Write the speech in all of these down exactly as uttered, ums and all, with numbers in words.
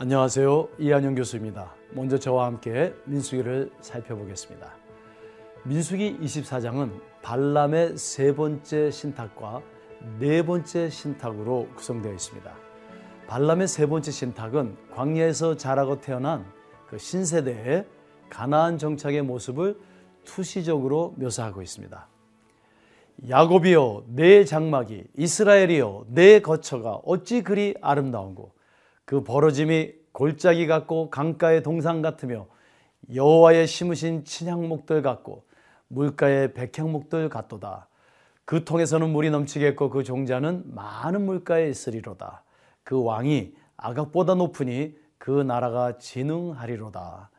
안녕하세요. 이한영 교수입니다. 먼저 저와 함께 민수기를 살펴보겠습니다. 민수기 이십사 장은 발람의 세 번째 신탁과 네 번째 신탁으로 구성되어 있습니다. 발람의 세 번째 신탁은 광야에서 자라고 태어난 그 신세대의 가나안 정착의 모습을 투시적으로 묘사하고 있습니다. 야곱이여 내 장막이, 이스라엘이여 내 거처가 어찌 그리 아름다운고, 그 벌어짐이 골짜기 같고 강가의 동상 같으며 여호와의 심으신 친향목들 같고 물가의 백향목들 같도다. 그 통에서는 물이 넘치겠고 그 종자는 많은 물가에 있으리로다. 그 왕이 아각보다 높으니 그 나라가 진흥하리로다.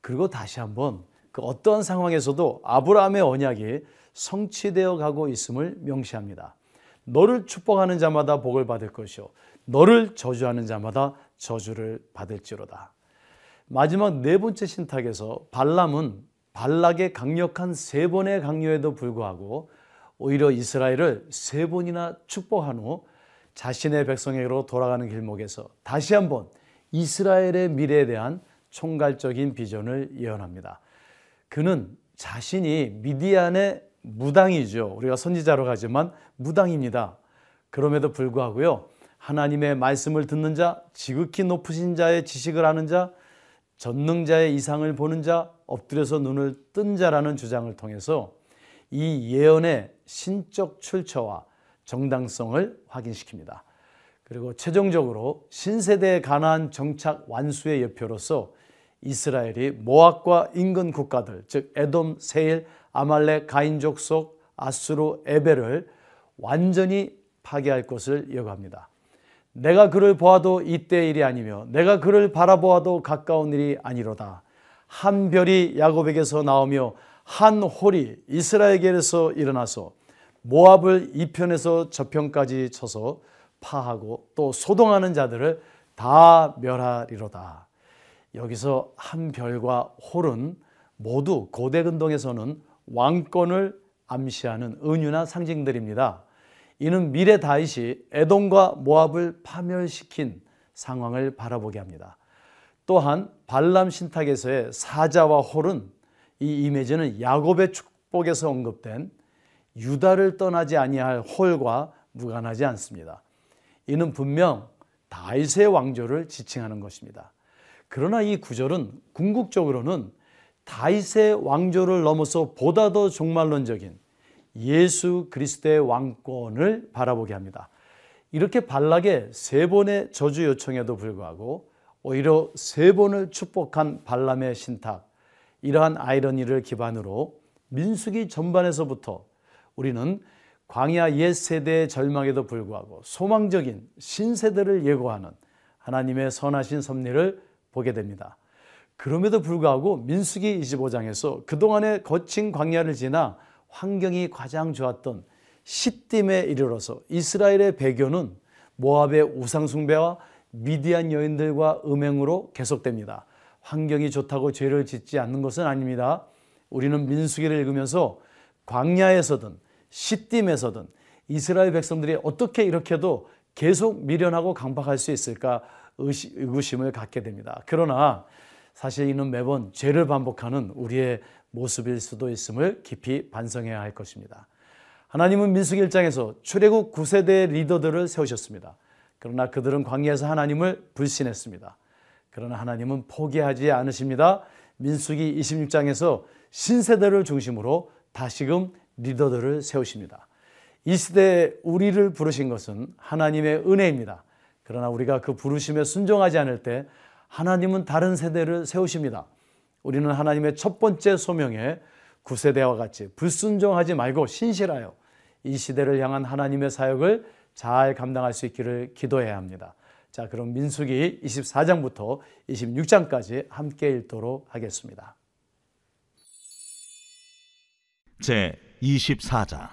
그리고 다시 한번 그 어떠한 상황에서도 아브라함의 언약이 성취되어 가고 있음을 명시합니다. 너를 축복하는 자마다 복을 받을 것이요 너를 저주하는 자마다 저주를 받을지로다. 마지막 네 번째 신탁에서 발람은 발락의 강력한 세 번의 강요에도 불구하고 오히려 이스라엘을 세 번이나 축복한 후 자신의 백성에게로 돌아가는 길목에서 다시 한번 이스라엘의 미래에 대한 총괄적인 비전을 예언합니다. 그는 자신이 미디안의 무당이죠. 우리가 선지자로 가지만 무당입니다. 그럼에도 불구하고요, 하나님의 말씀을 듣는 자, 지극히 높으신 자의 지식을 아는 자, 전능자의 이상을 보는 자, 엎드려서 눈을 뜬 자라는 주장을 통해서 이 예언의 신적 출처와 정당성을 확인시킵니다. 그리고 최종적으로 신세대의 가나안 정착 완수의 여표로서 이스라엘이 모압과 인근 국가들, 즉 에돔, 세일, 아말렉, 가인족 속, 아수르, 에벨을 완전히 파괴할 것을 예고합니다. 내가 그를 보아도 이때 일이 아니며 내가 그를 바라보아도 가까운 일이 아니로다. 한 별이 야곱에게서 나오며 한 홀이 이스라엘에게서 일어나서 모압을 이편에서 저편까지 쳐서 파하고 또 소동하는 자들을 다 멸하리로다. 여기서 한 별과 홀은 모두 고대 근동에서는 왕권을 암시하는 은유나 상징들입니다. 이는 미래 다윗이 에돔과 모압을 파멸시킨 상황을 바라보게 합니다. 또한 발람 신탁에서의 사자와 홀은 이 이미지는 야곱의 축복에서 언급된 유다를 떠나지 아니할 홀과 무관하지 않습니다. 이는 분명 다윗의 왕조를 지칭하는 것입니다. 그러나 이 구절은 궁극적으로는 다윗의 왕조를 넘어서 보다 더 종말론적인 예수 그리스도의 왕권을 바라보게 합니다. 이렇게 발락의 세 번의 저주 요청에도 불구하고 오히려 세 번을 축복한 발람의 신탁, 이러한 아이러니를 기반으로 민수기 전반에서부터 우리는 광야 옛 세대의 절망에도 불구하고 소망적인 신세대를 예고하는 하나님의 선하신 섭리를 보게 됩니다. 그럼에도 불구하고 민수기 이십오 장에서 그동안의 거친 광야를 지나 환경이 가장 좋았던 싯딤에 이르러서 이스라엘의 배교는 모압의 우상숭배와 미디안 여인들과 음행으로 계속됩니다. 환경이 좋다고 죄를 짓지 않는 것은 아닙니다. 우리는 민수기를 읽으면서 광야에서든 싯딤에서든 이스라엘 백성들이 어떻게 이렇게도 계속 미련하고 강박할 수 있을까 의구심을 갖게 됩니다. 그러나 사실 이는 매번 죄를 반복하는 우리의 모습일 수도 있음을 깊이 반성해야 할 것입니다. 하나님은 민수기 일 장에서 출애굽 구 세대의 리더들을 세우셨습니다. 그러나 그들은 광야에서 하나님을 불신했습니다. 그러나 하나님은 포기하지 않으십니다. 민수기 이십육 장에서 신세대를 중심으로 다시금 리더들을 세우십니다. 이 시대에 우리를 부르신 것은 하나님의 은혜입니다. 그러나 우리가 그 부르심에 순종하지 않을 때 하나님은 다른 세대를 세우십니다. 우리는 하나님의 첫 번째 소명에 구 세대와 같이 불순종하지 말고 신실하여 이 시대를 향한 하나님의 사역을 잘 감당할 수 있기를 기도해야 합니다. 자, 그럼 민수기 이십사 장부터 이십육 장까지 함께 읽도록 하겠습니다. 제이십사 장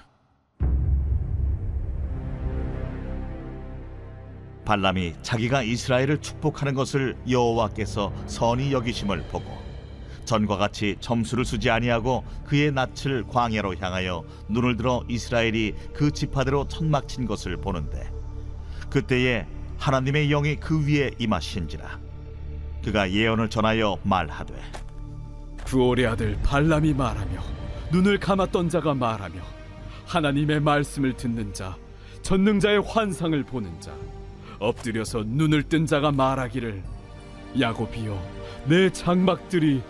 발람이 자기가 이스라엘을 축복하는 것을 여호와께서 선히 여기심을 보고 전과 같이 점수를 수지 아니하고 그의 낯을 광야로 향하여 눈을 들어 이스라엘이 그 지파대로 천막친 것을 보는데, 그때에 하나님의 영이 그 위에 임하신지라 그가 예언을 전하여 말하되 구올의 아들 발람이 말하며 눈을 감았던 자가 말하며 하나님의 말씀을 듣는 자 전능자의 환상을 보는 자 엎드려서 눈을 뜬 자가 말하기를 야곱이여 내 장막들이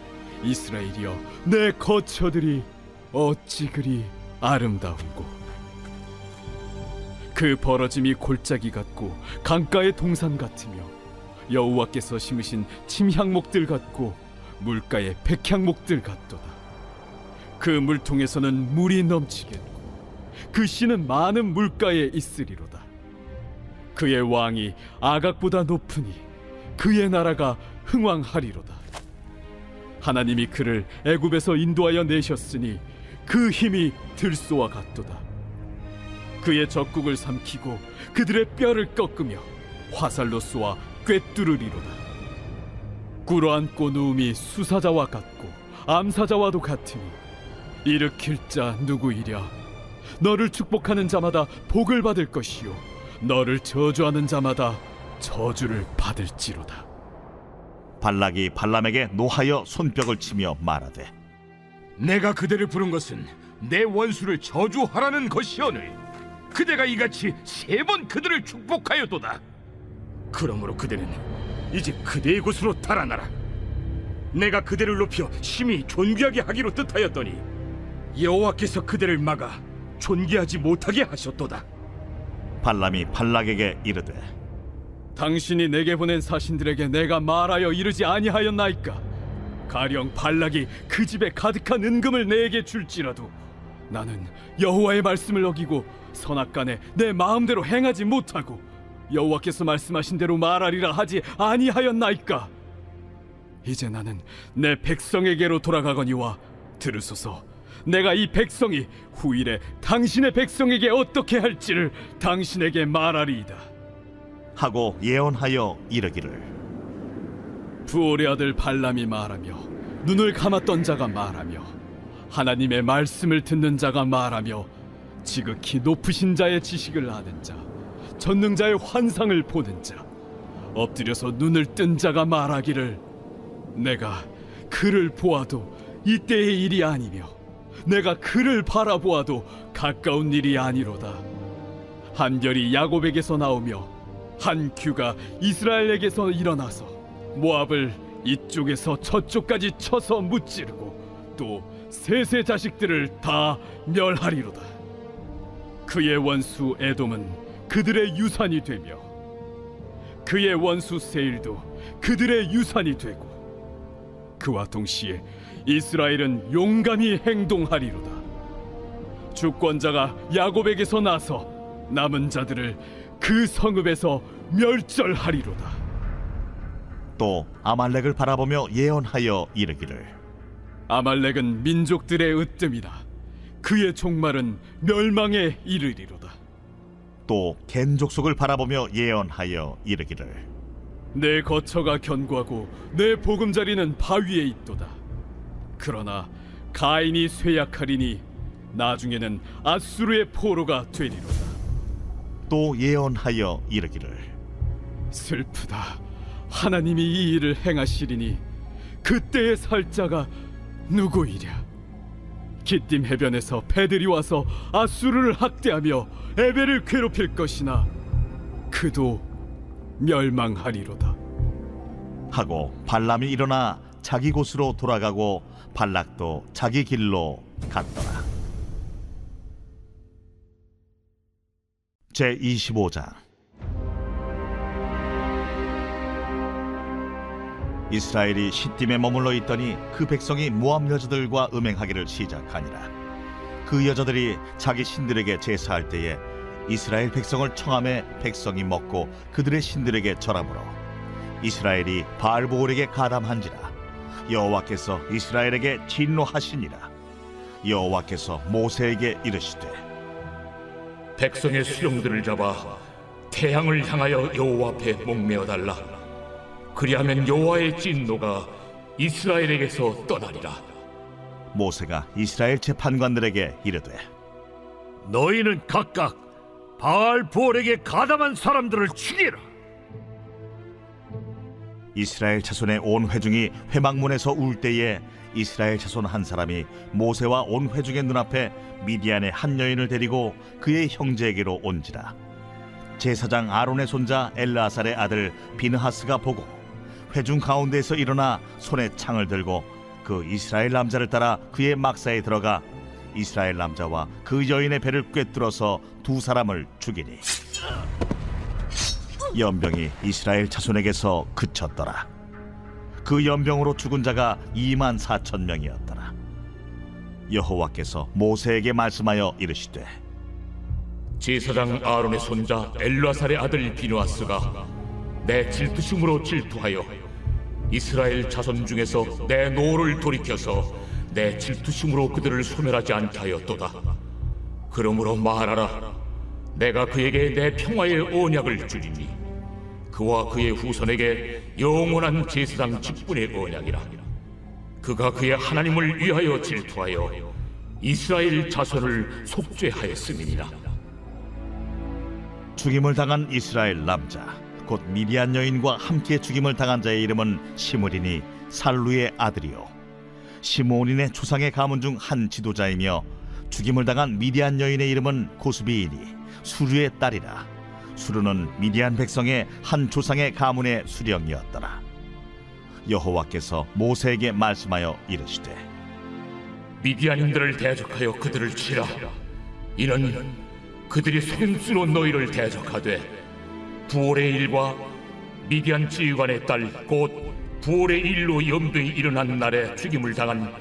이스라엘이여 내 거처들이 어찌 그리 아름다운고 그 벌어짐이 골짜기 같고 강가의 동산 같으며 여호와께서 심으신 침향목들 같고 물가의 백향목들 같도다 그 물통에서는 물이 넘치겠고 그 씨는 많은 물가에 있으리로다 그의 왕이 아각보다 높으니 그의 나라가 흥왕하리로다 하나님이 그를 애굽에서 인도하여 내셨으니 그 힘이 들소와 같도다 그의 적국을 삼키고 그들의 뼈를 꺾으며 화살로 쏘아 꿰뚫으리로다 꿇어앉고 누움이 수사자와 같고 암사자와도 같으니 일으킬 자 누구이랴 너를 축복하는 자마다 복을 받을 것이요 너를 저주하는 자마다 저주를 받을지로다 발락이 발람에게 노하여 손뼉을 치며 말하되 내가 그대를 부른 것은 내 원수를 저주하라는 것이오늘 그대가 이같이 세 번 그들을 축복하여도다 그러므로 그대는 이제 그대의 곳으로 달아나라 내가 그대를 높여 심히 존귀하게 하기로 뜻하였더니 여호와께서 그대를 막아 존귀하지 못하게 하셨도다 발람이 발락에게 이르되 당신이 내게 보낸 사신들에게 내가 말하여 이르지 아니하였나이까 가령 발락이 그 집에 가득한 은금을 내게 줄지라도 나는 여호와의 말씀을 어기고 선악간에 내 마음대로 행하지 못하고 여호와께서 말씀하신 대로 말하리라 하지 아니하였나이까 이제 나는 내 백성에게로 돌아가거니와 들으소서 내가 이 백성이 후일에 당신의 백성에게 어떻게 할지를 당신에게 말하리이다 하고 예언하여 이르기를 부올의 아들 발람이 말하며 눈을 감았던 자가 말하며 하나님의 말씀을 듣는 자가 말하며 지극히 높으신 자의 지식을 아는 자 전능자의 환상을 보는 자 엎드려서 눈을 뜬 자가 말하기를 내가 그를 보아도 이때의 일이 아니며 내가 그를 바라보아도 가까운 일이 아니로다 한 별이 야곱에게서 나오며 한 규가 이스라엘에게서 일어나서 모압을 이쪽에서 저쪽까지 쳐서 무찌르고 또 셋의 자식들을 다 멸하리로다 그의 원수 에돔은 그들의 유산이 되며 그의 원수 세일도 그들의 유산이 되고 그와 동시에 이스라엘은 용감히 행동하리로다 주권자가 야곱에게서 나서 남은 자들을 그 성읍에서 멸절하리로다 또 아말렉을 바라보며 예언하여 이르기를 아말렉은 민족들의 으뜸이다 그의 종말은 멸망에 이르리로다 또 겐 족속을 바라보며 예언하여 이르기를 내 거처가 견고하고 내 보금자리는 바위에 있도다 그러나 가인이 쇠약하리니 나중에는 아수르의 포로가 되리로다 또 예언하여 이르기를 슬프다 하나님이 이 일을 행하시리니 그때의 살자가 누구이랴 깃딤 해변에서 배들이 와서 아수르를 학대하며 에벨을 괴롭힐 것이나 그도 멸망하리로다 하고 발람이 일어나 자기 곳으로 돌아가고 발락도 자기 길로 갔더라 제이십오 장 이스라엘이 싯딤에 머물러 있더니 그 백성이 모압 여자들과 음행하기를 시작하니라 그 여자들이 자기 신들에게 제사할 때에 이스라엘 백성을 청함에 백성이 먹고 그들의 신들에게 절함으로 이스라엘이 바알보올에게 가담한지라 여호와께서 이스라엘에게 진노하시니라 여호와께서 모세에게 이르시되 백성의 수령들을 잡아 태양을 향하여 여호와 앞에 목매어 달라 그리하면 여호와의 진노가 이스라엘에게서 떠나리라 모세가 이스라엘 재판관들에게 이르되 너희는 각각 바알보올에게 가담한 사람들을 죽이라 이스라엘 자손의 온 회중이 회막문에서 울 때에 이스라엘 자손 한 사람이 모세와 온 회중의 눈앞에 미디안의 한 여인을 데리고 그의 형제에게로 온지라. 제사장 아론의 손자 엘르아살의 아들 비느하스가 보고 회중 가운데에서 일어나 손에 창을 들고 그 이스라엘 남자를 따라 그의 막사에 들어가 이스라엘 남자와 그 여인의 배를 꿰뚫어서 두 사람을 죽이니 연병이 이스라엘 자손에게서 그쳤더라. 그 연병으로 죽은 자가 이만 사천 명이었더라. 여호와께서 모세에게 말씀하여 이르시되, 제사장 아론의 손자 엘르아살의 아들 비누아스가 내 질투심으로 질투하여 이스라엘 자손 중에서 내 노를 돌이켜서 내 질투심으로 그들을 소멸하지 않게 하였도다. 그러므로 말하라. 내가 그에게 내 평화의 언약을 주리니 그와 그의 후손에게 영원한 제사장 직분의 언약이라. 그가 그의 하나님을 위하여 질투하여 이스라엘 자손을 속죄하였음이니라. 죽임을 당한 이스라엘 남자 곧 미디안 여인과 함께 죽임을 당한 자의 이름은 시므리니 살루의 아들이요 시므온인의 조상의 가문 중 한 지도자이며, 죽임을 당한 미디안 여인의 이름은 고스비이니 수르의 딸이라. 수르는 미디안 백성의 한 조상의 가문의 수령이었더라. 여호와께서 모세에게 말씀하여 이르시되, 미디안인들을 대적하여 그들을 치라. 이는 그들이 속임수로 너희를 대적하되 부올의 일과 미디안 지휘관의 딸 곧 부올의 일로 염둥이 일어난 날에 죽임을 당한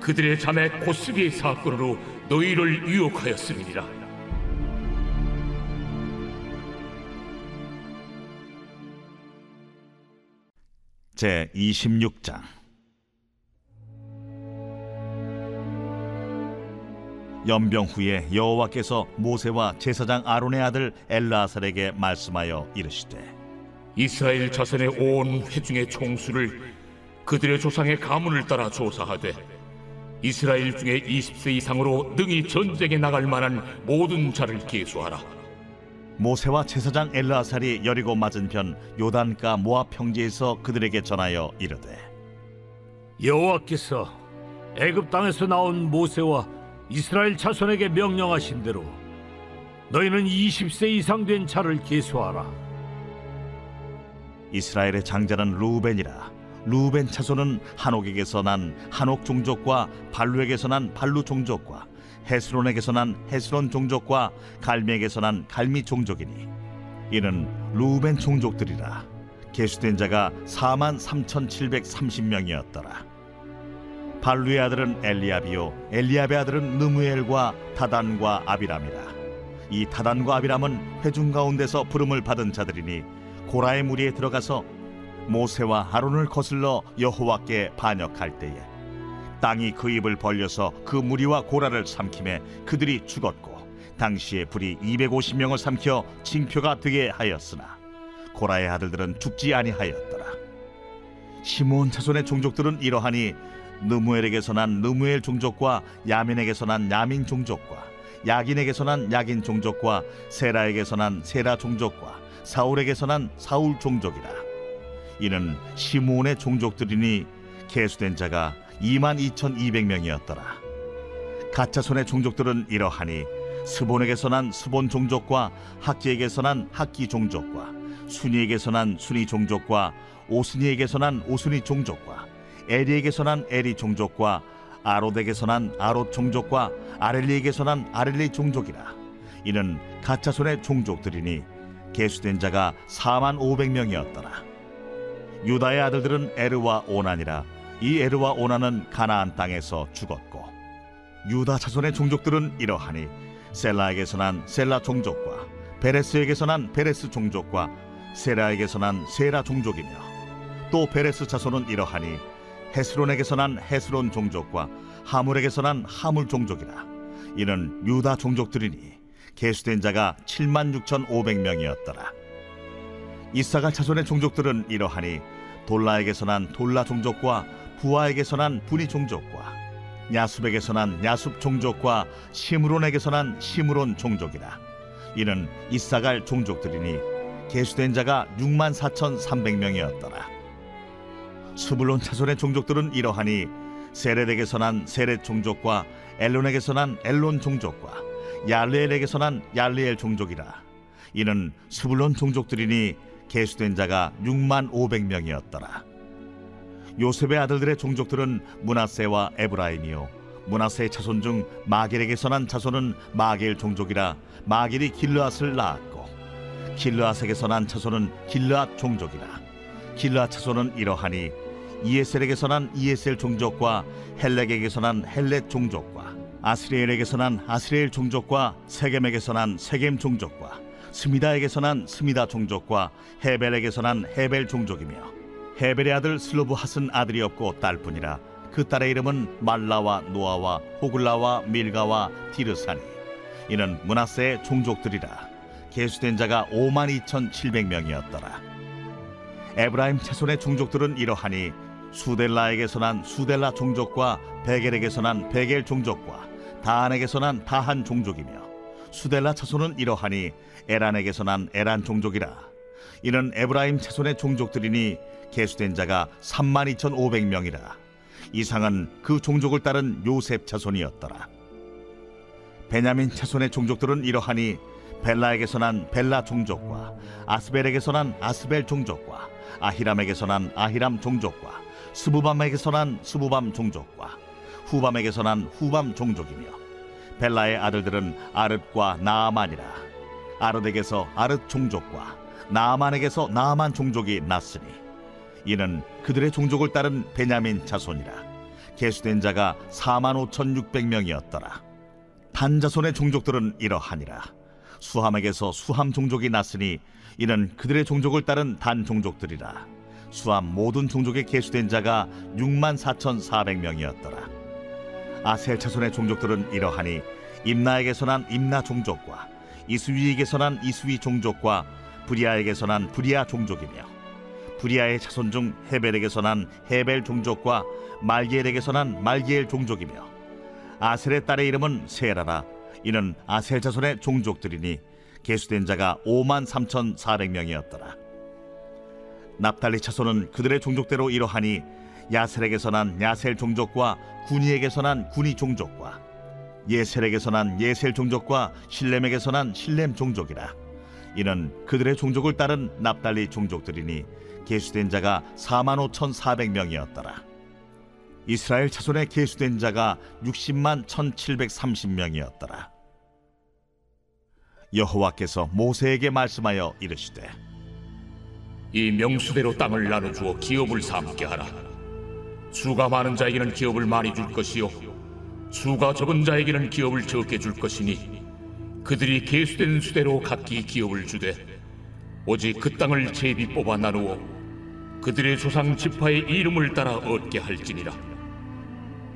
그들의 자매 고스비의 사건으로 너희를 유혹하였음이니라. 제이십육 장. 연병 후에 여호와께서 모세와 제사장 아론의 아들 엘르아살에게 말씀하여 이르시되, 이스라엘 자손의 온 회중의 총수를 그들의 조상의 가문을 따라 조사하되 이스라엘 중에 이십 세 이상으로 능히 전쟁에 나갈 만한 모든 자를 계수하라. 모세와 제사장 엘르아살이 여리고 맞은편 요단가 모압 평지에서 그들에게 전하여 이르되, 여호와께서 애굽 땅에서 나온 모세와 이스라엘 자손에게 명령하신 대로 너희는 이십 세 이상 된 자를 계수하라. 이스라엘의 장자는 르우벤이라. 르우벤 자손은 하녹에게서 난 하녹 종족과 발루에게서 난 발루 종족과 헤스론에게서 난 헤스론 종족과 갈미에게서 난 갈미 종족이니 이는 르우벤 종족들이라. 계수된 자가 사만 삼천칠백삼십 명이었더라. 발루의 아들은 엘리압이요 엘리압의 아들은 느무엘과 다단과 아비람이라. 이 다단과 아비람은 회중 가운데서 부름을 받은 자들이니 고라의 무리에 들어가서 모세와 아론을 거슬러 여호와께 반역할 때에 땅이 그 입을 벌려서 그 무리와 고라를 삼키매 그들이 죽었고, 당시에 불이 이백오십 명을 삼켜 징표가 되게 하였으나 고라의 아들들은 죽지 아니하였더라. 시므온 자손의 종족들은 이러하니 느무엘에게서 난 느무엘 종족과 야민에게서 난 야민 종족과 야긴에게서 난 야긴 종족과 세라에게서 난 세라 종족과 사울에게서 난 사울 종족이라. 이는 시므온의 종족들이니 계수된 자가 이만 이천이백 명이었더라. 가짜손의 종족들은 이러하니 스본에게서 난 스본 종족과 학기에게서 난 학기 종족과 순이에게서 난 순이 종족과 오순이에게서 난 오순이 종족과 에리에게서 난 에리 종족과 아롯에게서 난 아롯 종족과 아렐리에게서 난 아렐리 종족이라. 이는 가짜손의 종족들이니 계수된 자가 사만 오백 명이었더라. 유다의 아들들은 에르와 오난이라. 이 에르와 오나는 가나안 땅에서 죽었고, 유다 자손의 종족들은 이러하니 셀라에게서 난 셀라 종족과 베레스에게서 난 베레스 종족과 세라에게서 난 세라 종족이며, 또 베레스 자손은 이러하니 헤스론에게서 난 헤스론 종족과 하물에게서 난 하물 종족이라. 이는 유다 종족들이니 계수된 자가 칠만 육천오백 명이었더라. 이사갈 자손의 종족들은 이러하니 돌라에게서 난 돌라 종족과 부하에게서 난 부니 종족과 야숲에게서 난 야숲 종족과 시므론에게서 난 시므론 종족이라. 이는 이사갈 종족들이니 계수된 자가 육만 사천삼백 명이었더라. 스불론 자손의 종족들은 이러하니 세렛에게서 난 세렛 종족과 엘론에게서 난 엘론 종족과 얄레엘에게서 난 얄레엘 종족이라. 이는 스불론 종족들이니 계수된 자가 육만 오백 명이었더라. 요셉의 아들들의 종족들은 므낫세와 에브라임이요 므낫세의 자손 중 마겔에게서 난 자손은 마겔 종족이라. 마겔이 길르앗을 낳았고 길르앗에게서 난 자손은 길르앗 종족이라. 길르앗 자손은 이러하니 이에셀에게서 난 이에셀 종족과 헬렉에게서 난 헬렉 종족과 아스리엘에게서 난 아스리엘 종족과 세겜에게서 난 세겜 종족과 스미다에게서 난 스미다 종족과 헤벨에게서 난 헤벨 종족이며 헤벨의 아들 슬로브핫은 아들이 없고 딸뿐이라. 그 딸의 이름은 말라와 노아와 호글라와 밀가와 디르사니. 이는 므낫세의 종족들이라. 계수된 자가 오만 이천칠백 명이었더라 에브라임 자손의 종족들은 이러하니 수델라에게서 난 수델라 종족과 베겔에게서 난 베겔 종족과 다한에게서 난 다한 종족이며 수델라 자손은 이러하니 에란에게서 난 에란 종족이라. 이는 에브라임 자손의 종족들이니 계수된 자가 삼만 이천오백 명이라 이상은 그 종족을 따른 요셉 자손이었더라. 베냐민 자손의 종족들은 이러하니 벨라에게서 난 벨라 종족과 아스벨에게서 난 아스벨 종족과 아히람에게서 난 아히람 종족과 스부밤에게서 난 스부밤 종족과 후밤에게서 난 후밤 종족이며 벨라의 아들들은 아릇과 나아만이라. 아릇에게서 아릇 종족과 나아만에게서 나아만 종족이 났으니 이는 그들의 종족을 따른 베냐민 자손이라. 계수된 자가 사만 오천육백 명이었더라 단 자손의 종족들은 이러하니라. 수함에게서 수함 종족이 났으니 이는 그들의 종족을 따른 단 종족들이라. 수함 모든 종족에 계수된 자가 육만 사천사백 명이었더라 아셀 자손의 종족들은 이러하니 임나에게서 난 임나 종족과 이스위에게서 난 이스위 종족과 브리아에게서 난 브리아 종족이며 브리아의 자손 중 헤벨에게서 난 헤벨 종족과 말기엘에게서 난 말기엘 종족이며 아셀의 딸의 이름은 세라라. 이는 아셀 자손의 종족들이니 계수된 자가 오만 삼천사백 명이었더라 납달리 자손은 그들의 종족대로 이러하니 야셀에게서 난 야셀 종족과 군이에게서 난 군이 종족과 예셀에게서 난 예셀 종족과 실렘에게서 난 실렘 종족이라. 이는 그들의 종족을 따른 납달리 종족들이니 계수된 자가 사만 오천사백 명이었더라 이스라엘 자손의 계수된 자가 육십만 천칠백삼십 명이었더라 여호와께서 모세에게 말씀하여 이르시되 이 명수대로 땅을 나눠주어 기업을 삼게 하라. 수가 많은 자에게는 기업을 많이 줄 것이요 수가 적은 자에게는 기업을 적게 줄 것이니 그들이 계수된 수대로 각기 기업을 주되 오직 그 땅을 제비 뽑아 나누어 그들의 조상 지파의 이름을 따라 얻게 할지니라.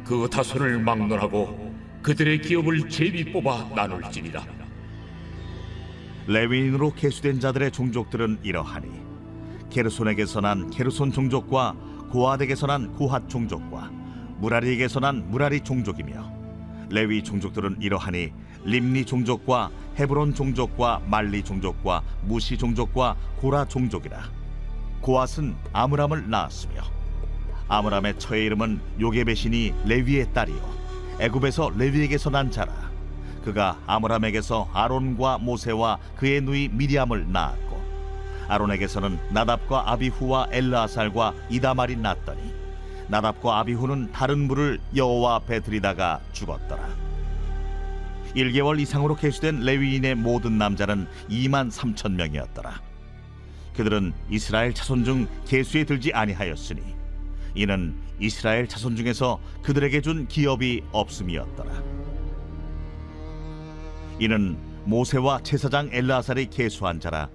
그 다소를 막론하고 그들의 기업을 제비 뽑아 나눌지니라. 레위인으로 계수된 자들의 종족들은 이러하니 게르손에게서 난 게르손 종족과 고핫에게서 난 고핫 종족과 무라리에게서 난 무라리 종족이며 레위 종족들은 이러하니 림니 종족과 헤브론 종족과 말리 종족과 무시 종족과 고라 종족이라. 고핫은 아므람을 낳았으며 아므람의 처의 이름은 요게벳이니 레위의 딸이요 애굽에서 레위에게서 난 자라. 그가 아므람에게서 아론과 모세와 그의 누이 미리암을 낳았고 아론에게서는 나답과 아비후와 엘르아살과 이다말이 났더니 나답과 아비후는 다른 물을 여호와 앞에 들이다가 죽었더라. 일 개월 이상으로 계수된 레위인의 모든 남자는 이만 삼천 명이었더라 그들은 이스라엘 자손 중 계수에 들지 아니하였으니 이는 이스라엘 자손 중에서 그들에게 준 기업이 없음이었더라. 이는 모세와 제사장 엘르아살이 계수한 자라.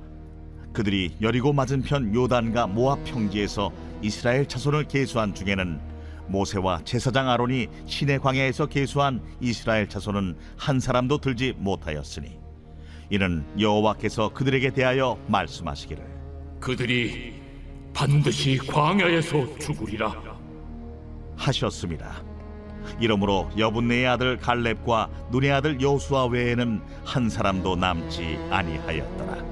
그들이 여리고 맞은편 요단과 모압 평지에서 이스라엘 자손을 계수한 중에는 모세와 제사장 아론이 시내 광야에서 계수한 이스라엘 자손은 한 사람도 들지 못하였으니 이는 여호와께서 그들에게 대하여 말씀하시기를 그들이 반드시 광야에서 죽으리라 하셨습니다. 이러므로 여분네의 아들 갈렙과 눈의 아들 여호수아 외에는 한 사람도 남지 아니하였더라.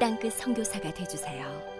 땅끝 선교사가 되어주세요.